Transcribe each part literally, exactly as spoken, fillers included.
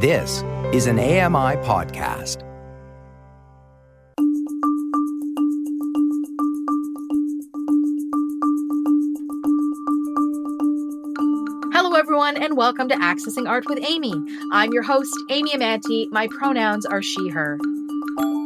This is an A M I podcast. Hello, everyone, and welcome to Accessing Art with Amy. I'm your host, Amy Amanti. My pronouns are she, her.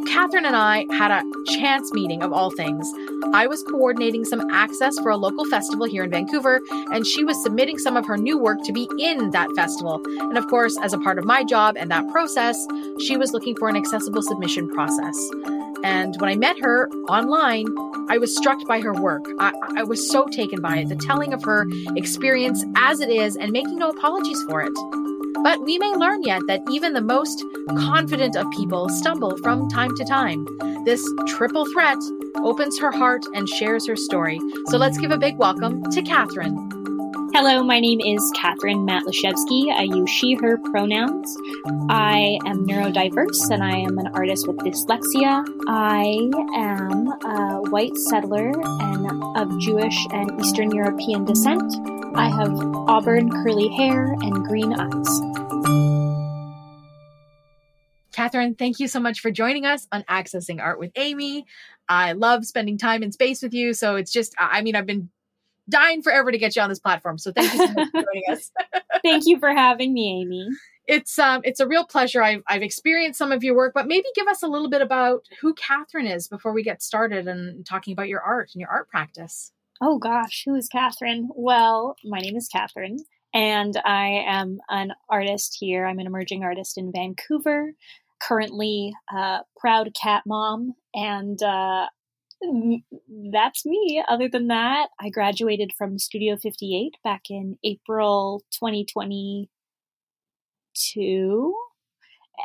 Katherine and I had a chance meeting of all things. I was coordinating some access for a local festival here in Vancouver, and she was submitting some of her new work to be in that festival. And of course, as a part of my job and that process, she was looking for an accessible submission process. And when I met her online, I was struck by her work. I, I was so taken by it, the telling of her experience as it is and making no apologies for it. But we may learn yet that even the most confident of people stumble from time to time. This triple threat opens her heart and shares her story. So let's give a big welcome to Katherine. Hello, my name is Katherine Matlashewski. I use she, her pronouns. I am neurodiverse and I am an artist with dyslexia. I am a white settler and of Jewish and Eastern European descent. I have auburn curly hair and green eyes. Katherine, thank you so much for joining us on Accessing Art with Amy. I love spending time and space with you. So it's just, I mean, I've been dying forever to get you on this platform. So thank you so much for joining us. Thank you for having me, Amy. It's um, it's a real pleasure. I've, I've experienced some of your work, but maybe give us a little bit about who Katherine is before we get started and talking about your art and your art practice. Oh gosh, who is Katherine? Well, my name is Katherine, and I am an artist here. I'm an emerging artist in Vancouver, currently a proud cat mom, and uh, that's me. Other than that, I graduated from Studio fifty-eight back in April twenty twenty-two.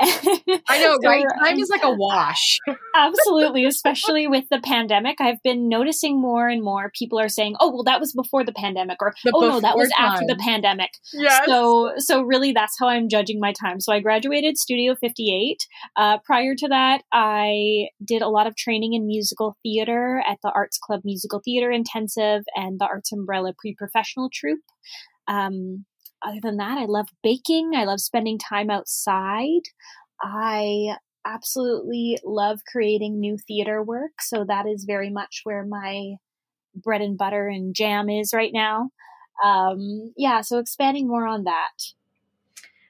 I know, right? Time is like a wash. Absolutely, especially with the pandemic. I've been noticing more and more people are saying, oh, well, that was before the pandemic, or the oh, no, that was time. After the pandemic. Yes. So, so really, that's how I'm judging my time. So I graduated Studio fifty-eight. Uh, prior to that, I did a lot of training in musical theater at the Arts Club Musical Theater Intensive and the Arts Umbrella Pre-Professional Troupe. Um, Other than that, I love baking. I love spending time outside. I absolutely love creating new theater work. So that is very much where my bread and butter and jam is right now. Um, yeah, so expanding more on that.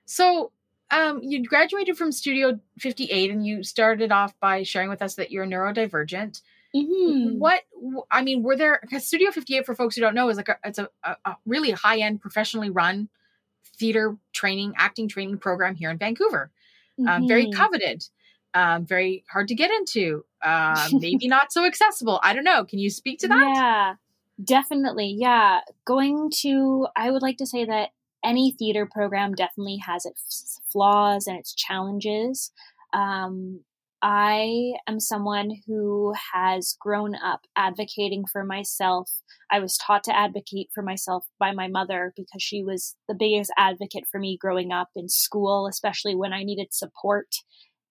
So um, you graduated from Studio fifty-eight and you started off by sharing with us that you're neurodivergent. Mm-hmm. What, I mean, were there, because Studio fifty-eight, for folks who don't know, is like a, it's a, a, a really high-end, professionally run theater training, acting training program here in Vancouver. Mm-hmm. Um, very coveted, um, very hard to get into, uh, maybe not so accessible. I don't know. Can you speak to that? Yeah, definitely. Yeah. Going to, I would like to say that any theater program definitely has its flaws and its challenges. Um, I am someone who has grown up advocating for myself. I was taught to advocate for myself by my mother because she was the biggest advocate for me growing up in school, especially when I needed support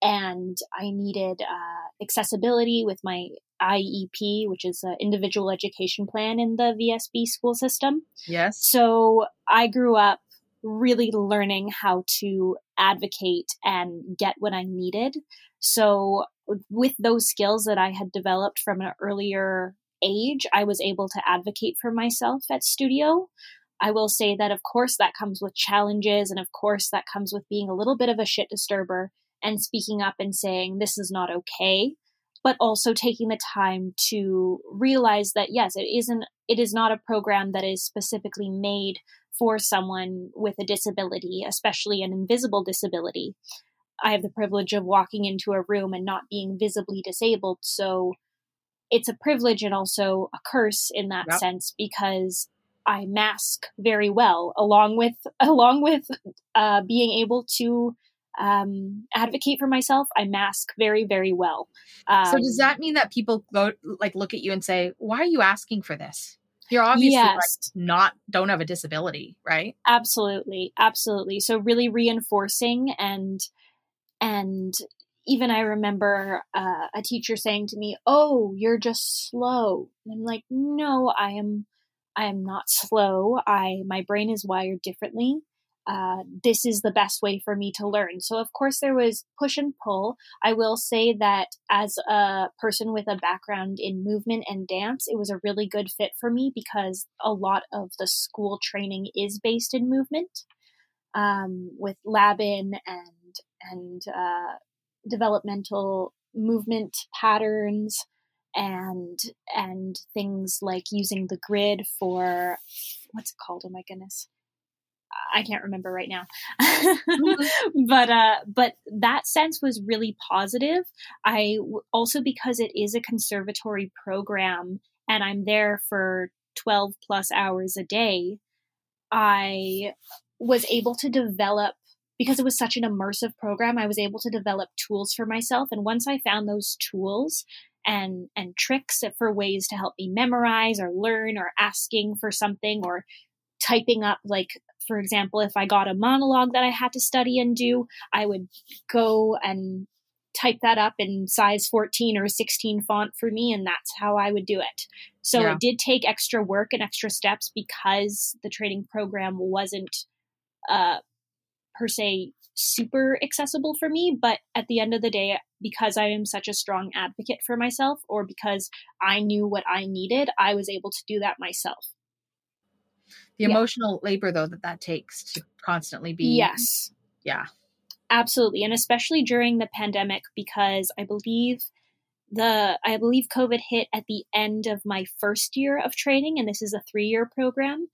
and I needed uh, accessibility with my I E P, which is an individual education plan in the V S B school system. Yes. So I grew up really learning how to advocate and get what I needed. So with those skills that I had developed from an earlier age, I was able to advocate for myself at Studio. I will say that, of course, that comes with challenges. And of course, that comes with being a little bit of a shit disturber and speaking up and saying, this is not okay. But also taking the time to realize that, yes, it isn't, it is not a program that is specifically made for someone with a disability, especially an invisible disability. I have the privilege of walking into a room and not being visibly disabled. So it's a privilege and also a curse in that yep. sense, because I mask very well, along with along with uh, being able to um, advocate for myself. I mask very, very well. Um, so does that mean that people go like look at you and say, why are you asking for this? You're obviously yes. like not, don't have a disability, right? Absolutely. Absolutely. So really reinforcing and, and even I remember uh, a teacher saying to me, oh, you're just slow. And I'm like, no, I am, I am not slow. I, my brain is wired differently. uh, this is the best way for me to learn. So of course there was push and pull. I will say that as a person with a background in movement and dance, it was a really good fit for me because a lot of the school training is based in movement, um, with Labin and, and uh, developmental movement patterns and, and things like using the grid for, what's it called? Oh my goodness. I can't remember right now, but, uh, but that sense was really positive. I w- also, because it is a conservatory program and I'm there for twelve plus hours a day, I was able to develop, because it was such an immersive program, I was able to develop tools for myself. And once I found those tools and, and tricks for ways to help me memorize or learn or asking for something or typing up, like, for example, if I got a monologue that I had to study and do, I would go and type that up in size fourteen or sixteen font for me, and that's how I would do it. So yeah. It did take extra work and extra steps because the training program wasn't uh, per se super accessible for me. But at the end of the day, because I am such a strong advocate for myself, or because I knew what I needed, I was able to do that myself. The emotional yeah. labor, though, that that takes to constantly be. Yes. Yeah. Absolutely. And especially during the pandemic, because I believe the I believe COVID hit at the end of my first year of training. And this is a three-year program.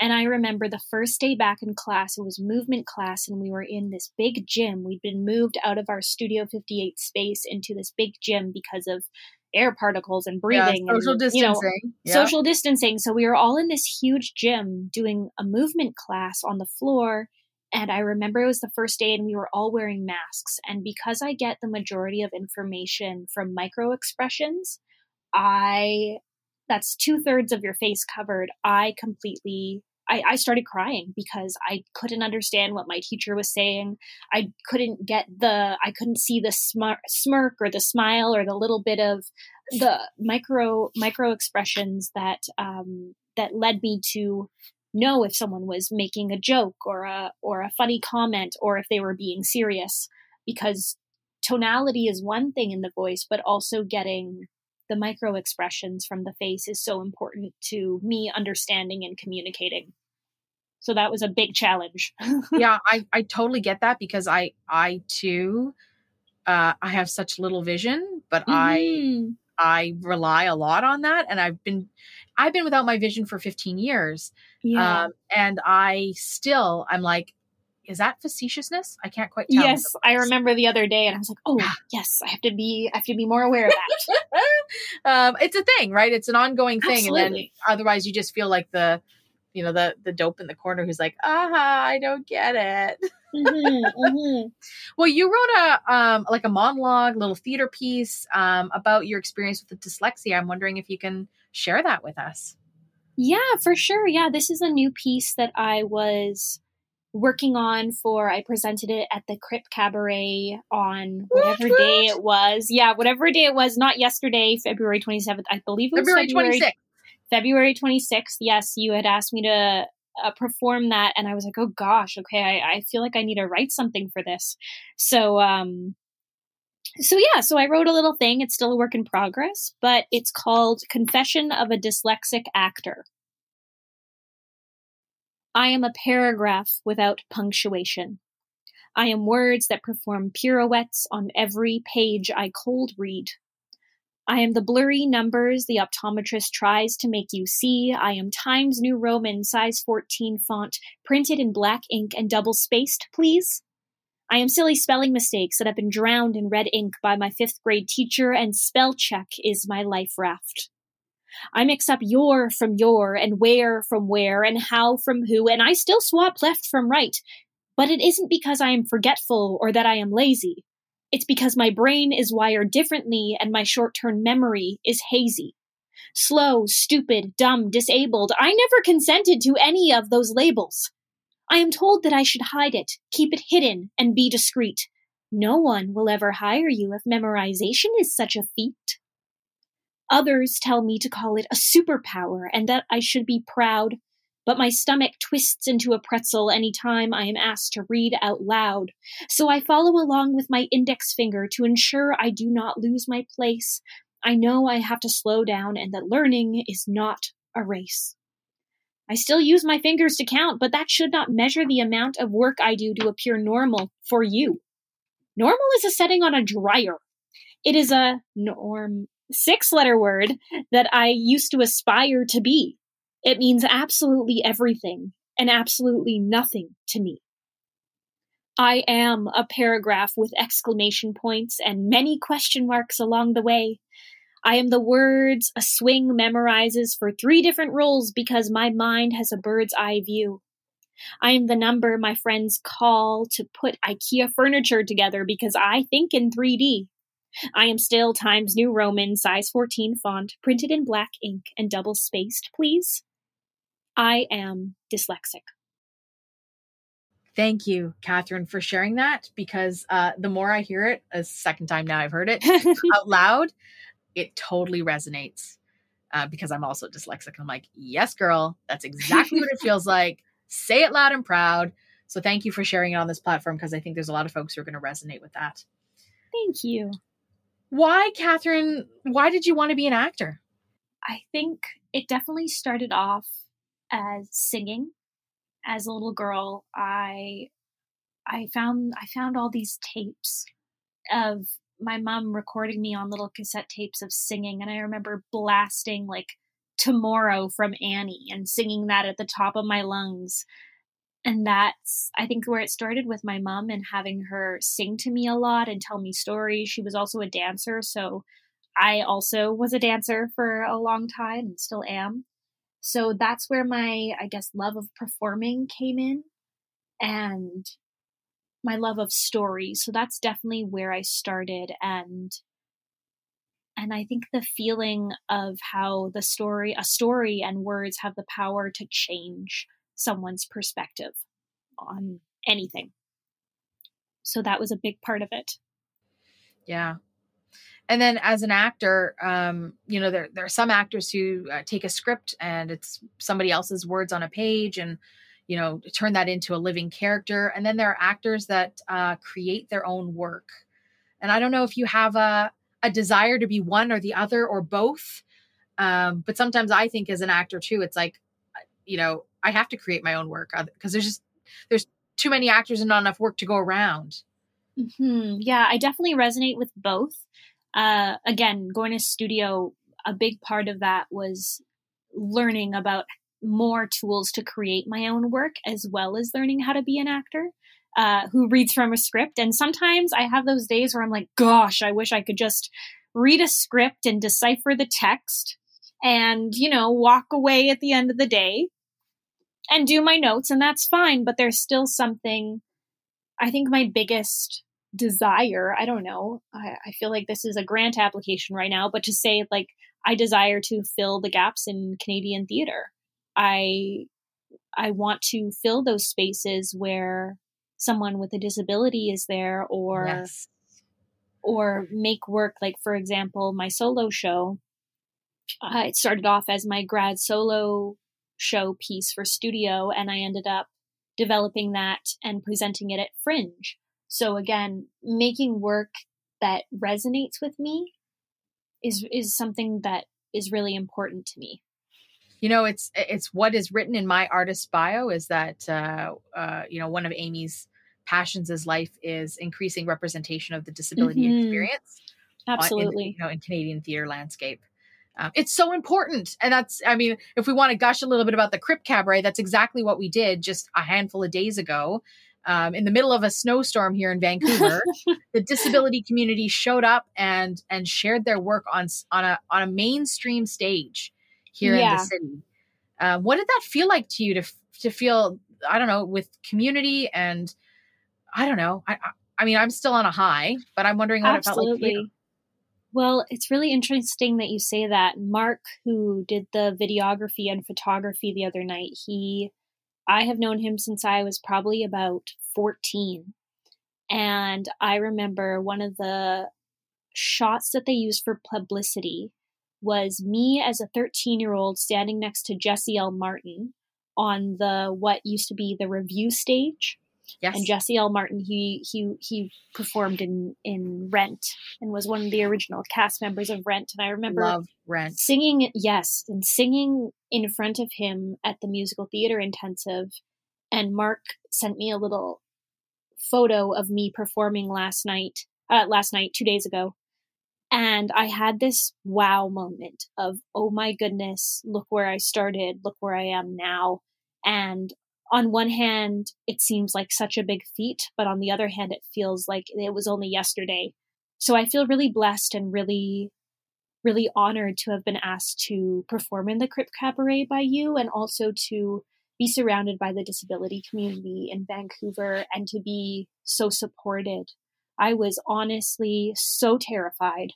And I remember the first day back in class, it was movement class, and we were in this big gym. We'd been moved out of our Studio fifty-eight space into this big gym because of air particles and breathing, yeah, social and, distancing. You know, yeah. Social distancing. So we were all in this huge gym doing a movement class on the floor. And I remember it was the first day and we were all wearing masks. And because I get the majority of information from micro expressions, I, that's two thirds of your face covered. I completely, I, I started crying because I couldn't understand what my teacher was saying. I couldn't get the, I couldn't see the smir- smirk or the smile or the little bit of the micro micro expressions that um, that led me to know if someone was making a joke or a or a funny comment or if they were being serious. Because tonality is one thing in the voice, but also getting the micro expressions from the face is so important to me understanding and communicating. So that was a big challenge. yeah, I, I totally get that because I, I too, uh, I have such little vision, but mm-hmm. I, I rely a lot on that. And I've been, I've been without my vision for fifteen years. Yeah. Um, and I still, I'm like, is that facetiousness? I can't quite tell. Yes, I remember the other day and I was like, oh, yes, I have to be I have to be more aware of that. um, it's a thing, right? It's an ongoing thing. Absolutely. And then otherwise you just feel like the, you know, the the dope in the corner who's like, aha, I don't get it. mm-hmm, mm-hmm. Well, you wrote a um, like a monologue, little theater piece um, about your experience with the dyslexia. I'm wondering if you can share that with us. Yeah, for sure. Yeah, this is a new piece that I was working on for, I presented it at the Crip Cabaret on whatever what? day it was. Yeah, whatever day it was, not yesterday, February twenty-seventh. I believe it was February twenty-sixth. February twenty-sixth. Yes, you had asked me to uh, perform that. And I was like, oh gosh, okay, I, I feel like I need to write something for this. So, um, so yeah, so I wrote a little thing. It's still a work in progress, but it's called Confession of a Dyslexic Actor. I am a paragraph without punctuation. I am words that perform pirouettes on every page I cold read. I am the blurry numbers the optometrist tries to make you see. I am Times New Roman size fourteen font, printed in black ink and double-spaced, please. I am silly spelling mistakes that have been drowned in red ink by my fifth grade teacher, and spell check is my life raft. I mix up your from your and where from where and how from who, and I still swap left from right. But it isn't because I am forgetful or that I am lazy. It's because my brain is wired differently and my short-term memory is hazy. Slow, stupid, dumb, disabled. I never consented to any of those labels. I am told that I should hide it, keep it hidden, and be discreet. No one will ever hire you if memorization is such a feat. Others tell me to call it a superpower and that I should be proud, but my stomach twists into a pretzel any time I am asked to read out loud, so I follow along with my index finger to ensure I do not lose my place. I know I have to slow down and that learning is not a race. I still use my fingers to count, but that should not measure the amount of work I do to appear normal for you. Normal is a setting on a dryer. It is a norm six-letter word that I used to aspire to be. It means absolutely everything and absolutely nothing to me. I am a paragraph with exclamation points and many question marks along the way. I am the words a swing memorizes for three different roles because my mind has a bird's eye view. I am the number my friends call to put IKEA furniture together because I think in three D. I am still Times New Roman, size fourteen font, printed in black ink and double-spaced, please. I am dyslexic. Thank you, Katherine, for sharing that, because uh, the more I hear it, a second time now I've heard it out loud, it totally resonates uh, because I'm also dyslexic. I'm like, yes, girl, that's exactly what it feels like. Say it loud and proud. So thank you for sharing it on this platform because I think there's a lot of folks who are going to resonate with that. Thank you. Why, Katherine, why did you want to be an actor? I think it definitely started off as singing. As a little girl, I I found I found all these tapes of my mom recording me on little cassette tapes of singing. And I remember blasting like Tomorrow from Annie and singing that at the top of my lungs. And that's, I think, where it started with my mom and having her sing to me a lot and tell me stories. She was also a dancer, so I also was a dancer for a long time and still am. So that's where my, I guess, love of performing came in and my love of stories. So that's definitely where I started. And and I think the feeling of how the story, a story and words have the power to change someone's perspective on anything. So that was a big part of it. Yeah. And then as an actor, um, you know, there, there are some actors who uh, take a script and it's somebody else's words on a page and, you know, turn that into a living character. And then there are actors that uh, create their own work. And I don't know if you have a, a desire to be one or the other or both. Um, but sometimes I think as an actor too, it's like, you know, I have to create my own work because there's just, there's too many actors and not enough work to go around. Mm-hmm. Yeah, I definitely resonate with both. Uh, again, going to studio, a big part of that was learning about more tools to create my own work, as well as learning how to be an actor uh, who reads from a script. And sometimes I have those days where I'm like, gosh, I wish I could just read a script and decipher the text and, you know, walk away at the end of the day and do my notes, and that's fine. But there's still something, I think my biggest desire, I don't know, I, I feel like this is a grant application right now, but to say like, I desire to fill the gaps in Canadian theater. I, I want to fill those spaces where someone with a disability is there or, yes. or make work. Like, for example, my solo show, uh, it started off as my grad solo show piece for studio, and I ended up developing that and presenting it at Fringe. So again, making work that resonates with me is is something that is really important to me. You know, it's it's what is written in my artist bio is that uh, uh, you know, one of Amy's passions in life is increasing representation of the disability mm-hmm. experience. Absolutely, on, in, you know, in Canadian theater landscape. Um, it's so important. And that's, I mean, if we want to gush a little bit about the Crip Cabaret, that's exactly what we did just a handful of days ago. Um, in the middle of a snowstorm here in Vancouver, the disability community showed up and and shared their work on on a on a mainstream stage here yeah. in the city. Uh, what did that feel like to you to to feel, I don't know, with community? And I don't know. I, I, I mean, I'm still on a high, but I'm wondering what Absolutely. It felt like for you. Well, it's really interesting that you say that. Mark, who did the videography and photography the other night, he, I have known him since I was probably about fourteen. And I remember one of the shots that they used for publicity was me as a thirteen-year-old standing next to Jesse L. Martin on the what used to be the review stage. Yes. And Jesse L. Martin, he he he performed in, in Rent and was one of the original cast members of Rent. And I remember Love Rent. singing, yes, and singing in front of him at the Musical Theater Intensive. And Mark sent me a little photo of me performing last night, uh, last night, two days ago. And I had this wow moment of, oh my goodness, look where I started, look where I am now. And on one hand, it seems like such a big feat, but on the other hand, it feels like it was only yesterday. So I feel really blessed and really, really honored to have been asked to perform in the Crip Cabaret by you, and also to be surrounded by the disability community in Vancouver and to be so supported. I was honestly so terrified.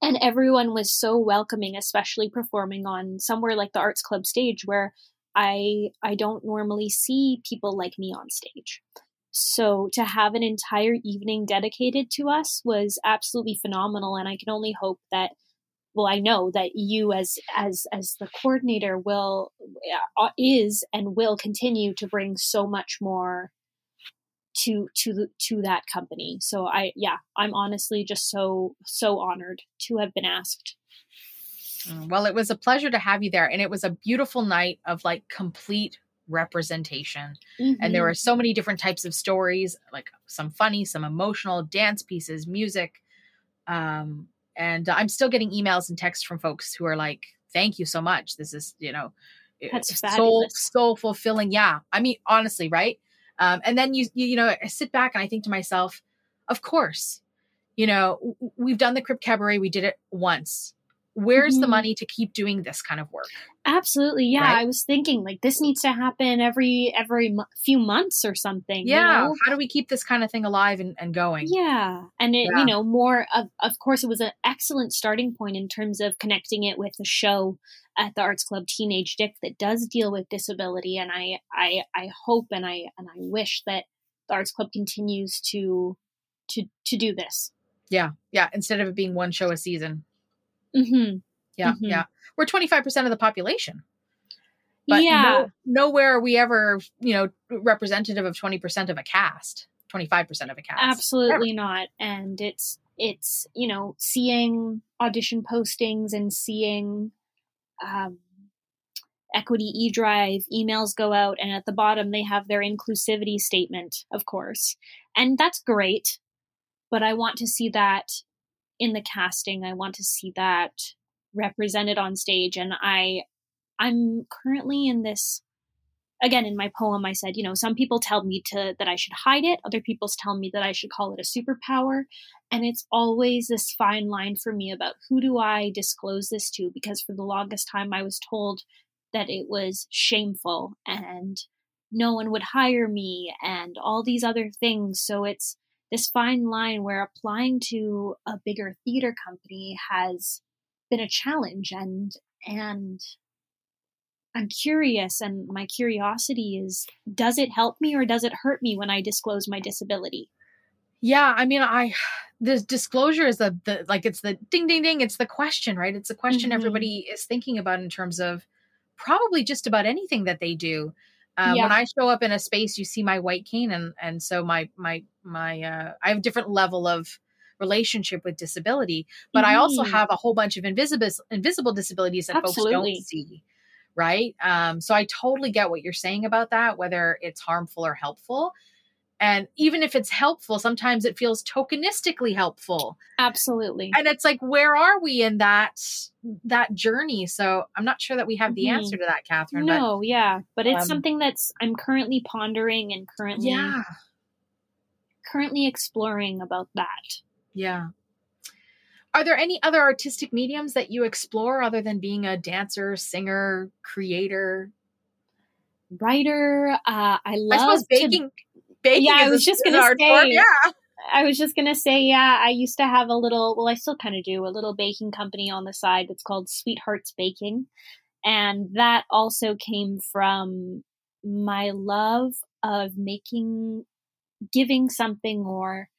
And everyone was so welcoming, especially performing on somewhere like the Arts Club stage, where I I don't normally see people like me on stage. So to have an entire evening dedicated to us was absolutely phenomenal. And I can only hope that, well, I know that you as as as the coordinator will is and will continue to bring so much more to to to that company. So I yeah, I'm honestly just so so honored to have been asked. Well, it was a pleasure to have you there. And it was a beautiful night of like complete representation. Mm-hmm. And there were so many different types of stories, like some funny, some emotional, dance pieces, music. Um, and I'm still getting emails and texts from folks who are like, thank you so much. This is, you know, That's so, so fulfilling. Yeah. I mean, honestly, right. Um, and then you, you, you know, I sit back and I think to myself, of course, you know, we've done the Crip Cabaret. We did it once. Where's the money to keep doing this kind of work? Absolutely. Yeah. Right? I was thinking like this needs to happen every, every mo- few months or something. Yeah. You know? How do we keep this kind of thing alive and, and going? Yeah. And it, yeah. you know, more of, of course it was an excellent starting point in terms of connecting it with a show at the Arts Club Teenage Dick that does deal with disability. And I, I, I hope, and I, and I wish that the Arts Club continues to, to, to do this. Yeah. Yeah. Instead of it being one show a season. Mm-hmm. Yeah. Mm-hmm. Yeah. We're twenty-five percent of the population, but yeah. no, nowhere are we ever, you know, representative of twenty percent of a cast, twenty-five percent of a cast. Absolutely Never. not. And it's, it's, you know, seeing audition postings and seeing, um, Equity eDrive emails go out, and at the bottom, they have their inclusivity statement, of course. And that's great, but I want to see that in the casting. I want to see that represented on stage. And I, I'm currently in this, again, in my poem, I said, you know, some people tell me to, that I should hide it. Other people tell me that I should call it a superpower. And it's always this fine line for me about who do I disclose this to? Because for the longest time I was told that it was shameful and no one would hire me and all these other things. So it's this fine line where applying to a bigger theater company has been a challenge, and and I'm curious, and my curiosity is, does it help me or does it hurt me when I disclose my disability? Yeah, I mean, I this disclosure is the, the like it's the ding, ding, ding. It's the question, right? It's the question mm-hmm. everybody is thinking about in terms of probably just about anything that they do. Um, yeah. When I show up in a space, you see my white cane. And, and so my, my, my, uh, I have a different level of relationship with disability, but mm-hmm. I also have a whole bunch of invisible, invisible disabilities that Absolutely. folks don't see. Right. Um, so I totally get what you're saying about that, whether it's harmful or helpful. And even if it's helpful, sometimes it feels tokenistically helpful. Absolutely. And it's like, where are we in that, that journey? So I'm not sure that we have the mm-hmm. answer to that, Katherine. No, but, yeah. But it's um, something that's, I'm currently pondering and currently, yeah. currently exploring about that. Yeah. Are there any other artistic mediums that you explore other than being a dancer, singer, creator? Writer. Uh, I love I suppose baking. To- Baking yeah, I was just gonna say. Form. Yeah, I was just gonna say. Yeah, I used to have a little. Well, I still kind of do a little baking company on the side that's called Sweethearts Baking, and that also came from my love of making, giving something or,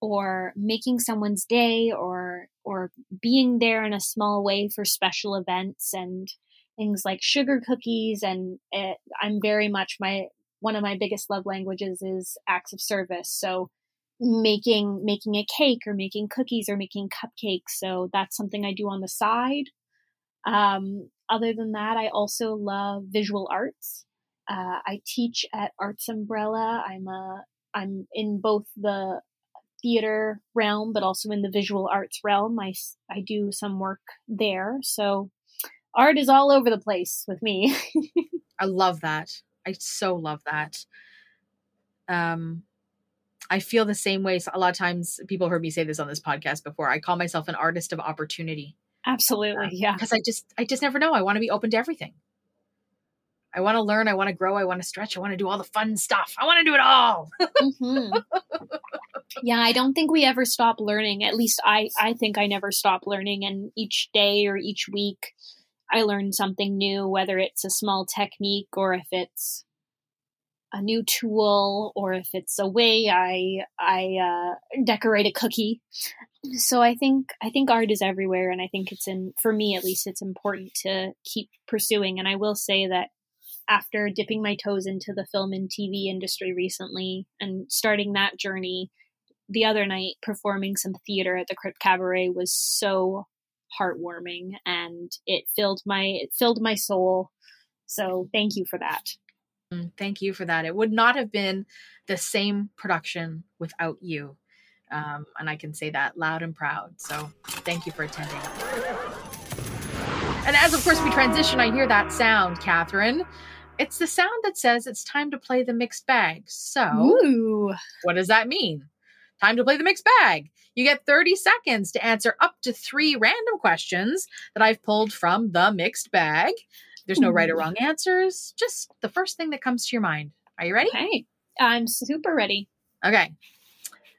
or making someone's day or or being there in a small way for special events and things like sugar cookies. And it, I'm very much my, one of my biggest love languages is acts of service. So making, making a cake or making cookies or making cupcakes. So that's something I do on the side. Um, other than that, I also love visual arts. Uh, I teach at Arts Umbrella. I'm a, I'm in both the theater realm, but also in the visual arts realm. I, I do some work there. So art is all over the place with me. I love that. I so love that. Um, I feel the same way. So a lot of times people heard me say this on this podcast before. I call myself an artist of opportunity. Absolutely. Um, yeah. Because I just, I just never know. I want to be open to everything. I want to learn. I want to grow. I want to stretch. I want to do all the fun stuff. I want to do it all. Mm-hmm. Yeah. I don't think we ever stop learning. At least I, I think I never stop learning. And each day or each week I learn something new, whether it's a small technique or if it's a new tool or if it's a way I, I, uh, decorate a cookie. So I think, I think art is everywhere. And I think it's in, for me, at least it's important to keep pursuing. And I will say that after dipping my toes into the film and T V industry recently and starting that journey, the other night performing some theater at the Crip Cabaret was so heartwarming, and it filled my it filled my soul. So thank you for that. Thank you for that. It would not have been the same production without you. Um, and I can say that loud and proud. So thank you for attending. And as, of course, we transition, I hear that sound, Katherine. It's the sound that says it's time to play the mixed bag. So Ooh. What does that mean? Time to play the mixed bag. You get thirty seconds to answer up to three random questions that I've pulled from the mixed bag. There's no right or wrong answers. Just the first thing that comes to your mind. Are you ready? Okay. I'm super ready. Okay.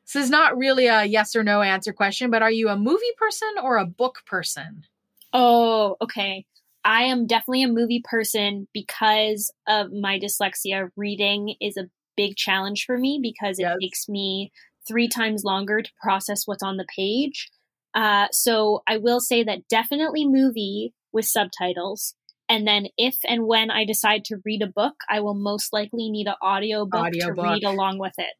This is not really a yes or no answer question, but are you a movie person or a book person? Oh, okay. I am definitely a movie person because of my dyslexia. Reading is a big challenge for me because it yes. takes me three times longer to process what's on the page. Uh, so I will say that definitely movie with subtitles. And then if and when I decide to read a book, I will most likely need an audiobook, audiobook. to read along with it.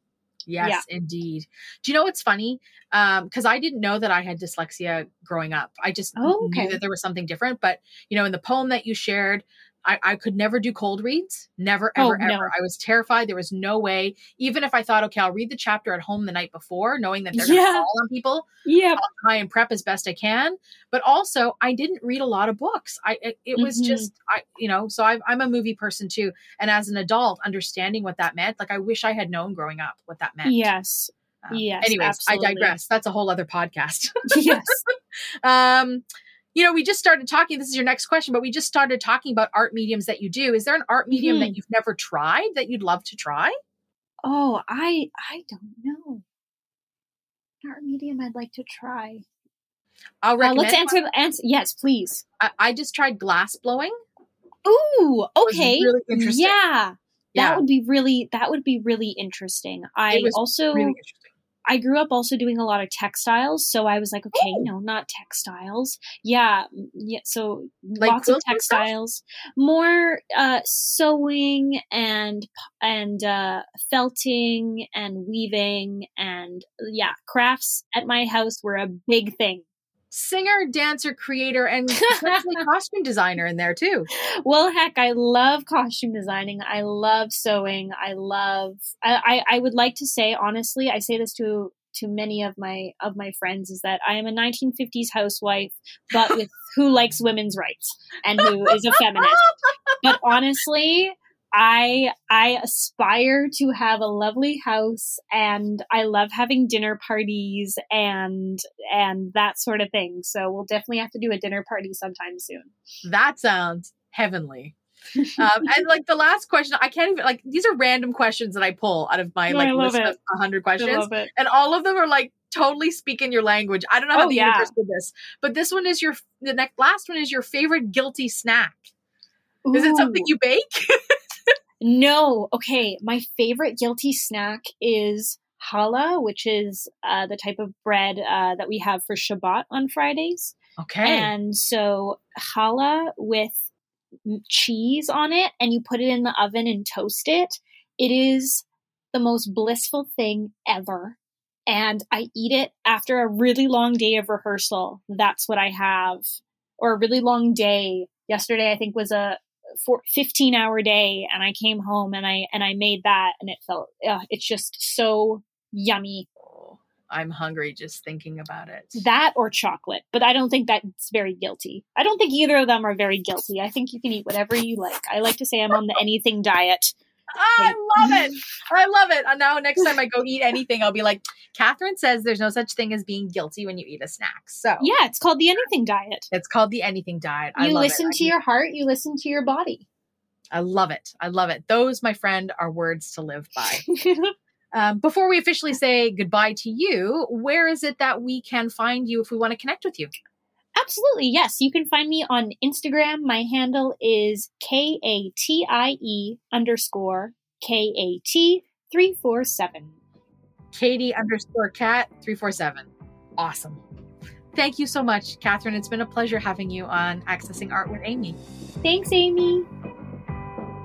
Yes, yeah. Indeed. Do you know what's funny? Um, because I didn't know that I had dyslexia growing up. I just oh, okay. knew that there was something different. But, you know, in the poem that you shared, I, I could never do cold reads. Never, ever, oh, no. ever. I was terrified. There was no way. Even if I thought, okay, I'll read the chapter at home the night before, knowing that they're yeah. going to call on people. Yeah. I'll try and prep as best I can. But also, I didn't read a lot of books. I It, it was mm-hmm. just, I you know, so I've, I'm a movie person too. And as an adult, understanding what that meant, like I wish I had known growing up what that meant. Yes. Um, yes, anyways, absolutely. I digress. That's a whole other podcast. Yes. um. You know, we just started talking, this is your next question, but we just started talking about art mediums that you do. Is there an art medium mm-hmm. that you've never tried that you'd love to try? Oh, I I don't know. An art medium I'd like to try. I'll recommend. Uh, let's answer the answer. Yes, please. I, I just tried glass blowing. Ooh, okay. Really interesting. Yeah. yeah. That would be really, that would be really interesting. I it was also really interesting. I grew up also doing a lot of textiles. So I was like, okay, Ooh. no, not textiles. Yeah. yeah so like lots of textiles, more uh, sewing and, and uh, felting and weaving and yeah. Crafts at my house were a big thing. Singer, dancer, creator, and costume designer in there too. Well, heck, I love costume designing. I love sewing. I love, I, I, I would like to say, honestly, I say this to, to many of my, of my friends is that I am a nineteen fifties housewife, but with who likes women's rights and who is a feminist. But honestly, I, I aspire to have a lovely house and I love having dinner parties and, and that sort of thing. So we'll definitely have to do a dinner party sometime soon. That sounds heavenly. um, and like the last question, I can't even like, these are random questions that I pull out of my yeah, like list it. of a hundred questions. And all of them are like totally speak in your language. I don't know how oh, the yeah. universe did this, but this one is your, the next last one is your favorite guilty snack. Ooh. Is it something you bake? No. Okay. My favorite guilty snack is challah, which is uh, the type of bread uh, that we have for Shabbat on Fridays. Okay. And so challah with cheese on it and you put it in the oven and toast it. It is the most blissful thing ever. And I eat it after a really long day of rehearsal. That's what I have. Or a really long day. Yesterday, I think, was a fifteen hour day. And I came home and I and I made that. And it felt, uh, it's just so yummy. I'm hungry just thinking about it. That or chocolate. But I don't think that's very guilty. I don't think either of them are very guilty. I think you can eat whatever you like. I like to say I'm on the anything diet. Oh, I love it. I love it. And now next time I go eat anything, I'll be like, Katherine says there's no such thing as being guilty when you eat a snack. So yeah, it's called the anything diet. It's called the anything diet. I you love listen it. to I your eat. heart. You listen to your body. I love it. I love it. Those, my friend, are words to live by. Um, before we officially say goodbye to you, where is it that we can find you if we want to connect with you? Absolutely. Yes. You can find me on Instagram. My handle is K A T I E underscore K A T three four seven. Katie underscore cat three four seven. Awesome. Thank you so much, Katherine. It's been a pleasure having you on Accessing Art with Amy. Thanks, Amy.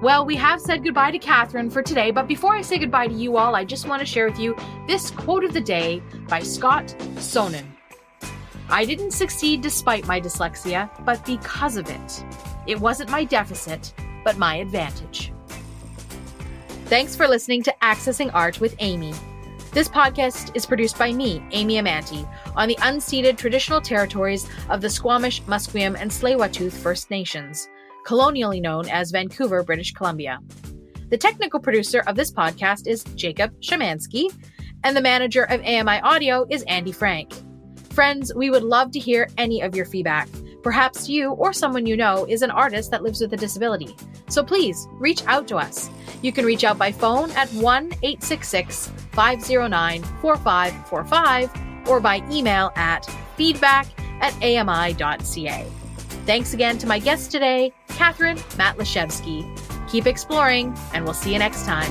Well, we have said goodbye to Katherine for today, but before I say goodbye to you all, I just want to share with you this quote of the day by Scott Sonnen. I didn't succeed despite my dyslexia, but because of it. It wasn't my deficit, but my advantage. Thanks for listening to Accessing Art with Amy. This podcast is produced by me, Amy Amanti, on the unceded traditional territories of the Squamish, Musqueam, and Tsleil-Waututh First Nations, colonially known as Vancouver, British Columbia. The technical producer of this podcast is Jacob Shemansky, and the manager of A M I Audio is Andy Frank. Friends, we would love to hear any of your feedback. Perhaps you or someone you know is an artist that lives with a disability. So please reach out to us. You can reach out by phone at one eight six six, five oh nine, four five four five or by email at feedback at A M I dot C A. Thanks again to my guest today, Katherine Matlashewski. Keep exploring, and we'll see you next time.